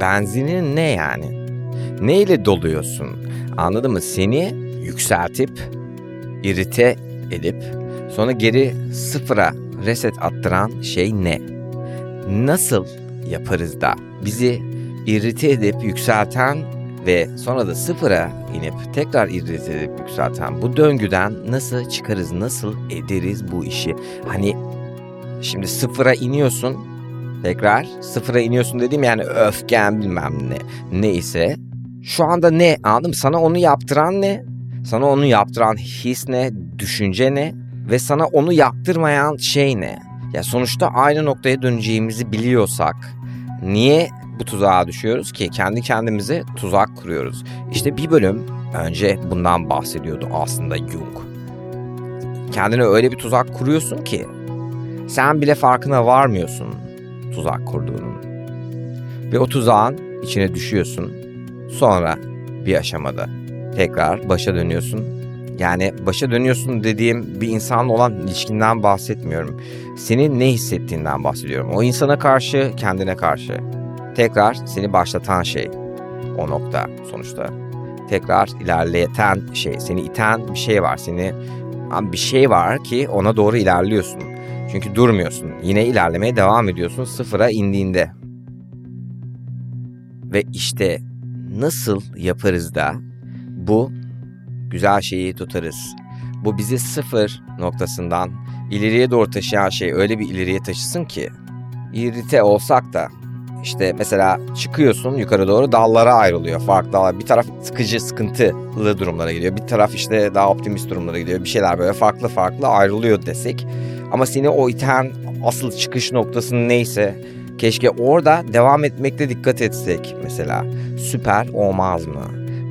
benzinin ne yani? Neyle doluyorsun? Anladın mı? Seni yükseltip, irite edip, sonra geri sıfıra reset attıran şey ne? Nasıl yaparız da bizi irite edip yükselten ve sonra da sıfıra inip tekrar irite edip yükselten bu döngüden nasıl çıkarız, nasıl ederiz bu işi? Hani şimdi sıfıra iniyorsun, tekrar sıfıra iniyorsun dediğim yani öfken bilmem ne, neyse. Şu anda ne, anladın mı? Sana onu yaptıran ne? Sana onu yaptıran his ne, düşünce ne? Ve sana onu yaptırmayan şey ne? Ya sonuçta aynı noktaya döneceğimizi biliyorsak niye bu tuzağa düşüyoruz ki? Kendi kendimize tuzak kuruyoruz. İşte bir bölüm önce bundan bahsediyordu aslında Jung. Kendine öyle bir tuzak kuruyorsun ki sen bile farkına varmıyorsun tuzak kurduğunun. Ve o tuzağın içine düşüyorsun. Sonra bir aşamada tekrar başa dönüyorsun. Yani başa dönüyorsun dediğim bir insanla olan ilişkinden bahsetmiyorum. Senin ne hissettiğinden bahsediyorum. O insana karşı, kendine karşı. Tekrar seni başlatan şey. O nokta sonuçta. Tekrar ilerleten şey. Seni iten bir şey var. Seni bir şey var ki ona doğru ilerliyorsun. Çünkü durmuyorsun. Yine ilerlemeye devam ediyorsun sıfıra indiğinde. Ve işte nasıl yaparız da bu güzel şeyi tutarız. Bu bizi sıfır noktasından ileriye doğru taşıyan şey öyle bir ileriye taşısın ki irite olsak da işte mesela çıkıyorsun yukarı doğru dallara ayrılıyor. Farklı dallar. Bir taraf sıkıcı, sıkıntılı durumlara gidiyor. Bir taraf işte daha optimist durumlara gidiyor. Bir şeyler böyle farklı farklı ayrılıyor desek. Ama seni o iten asıl çıkış noktası neyse keşke orada devam etmekte dikkat etsek mesela. Süper olmaz mı?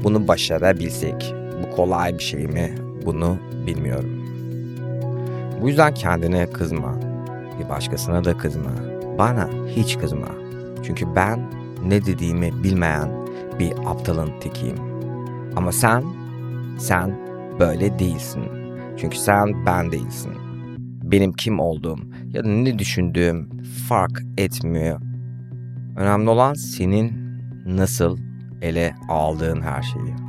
Bunu başarabilsek. Bu kolay bir şey mi? Bunu bilmiyorum. Bu yüzden kendine kızma. Bir başkasına da kızma. Bana hiç kızma. Çünkü ben ne dediğimi bilmeyen bir aptalın tekiyim. Ama sen böyle değilsin. Çünkü sen ben değilsin. Benim kim olduğum ya da ne düşündüğüm fark etmiyor. Önemli olan senin nasıl ele aldığın her şeyi.